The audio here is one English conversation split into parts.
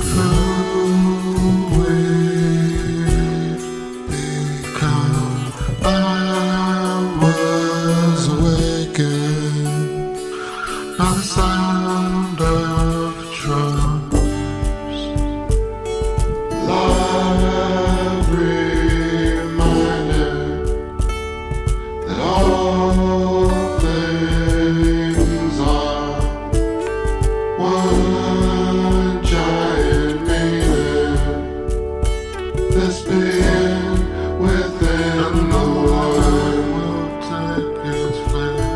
The sound of drums, love reminder that all things are one giant meaning. This being within the one will take its place.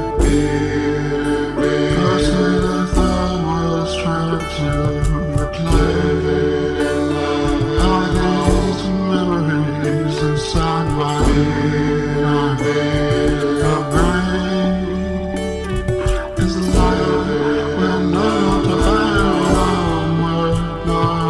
Is alive when not alone.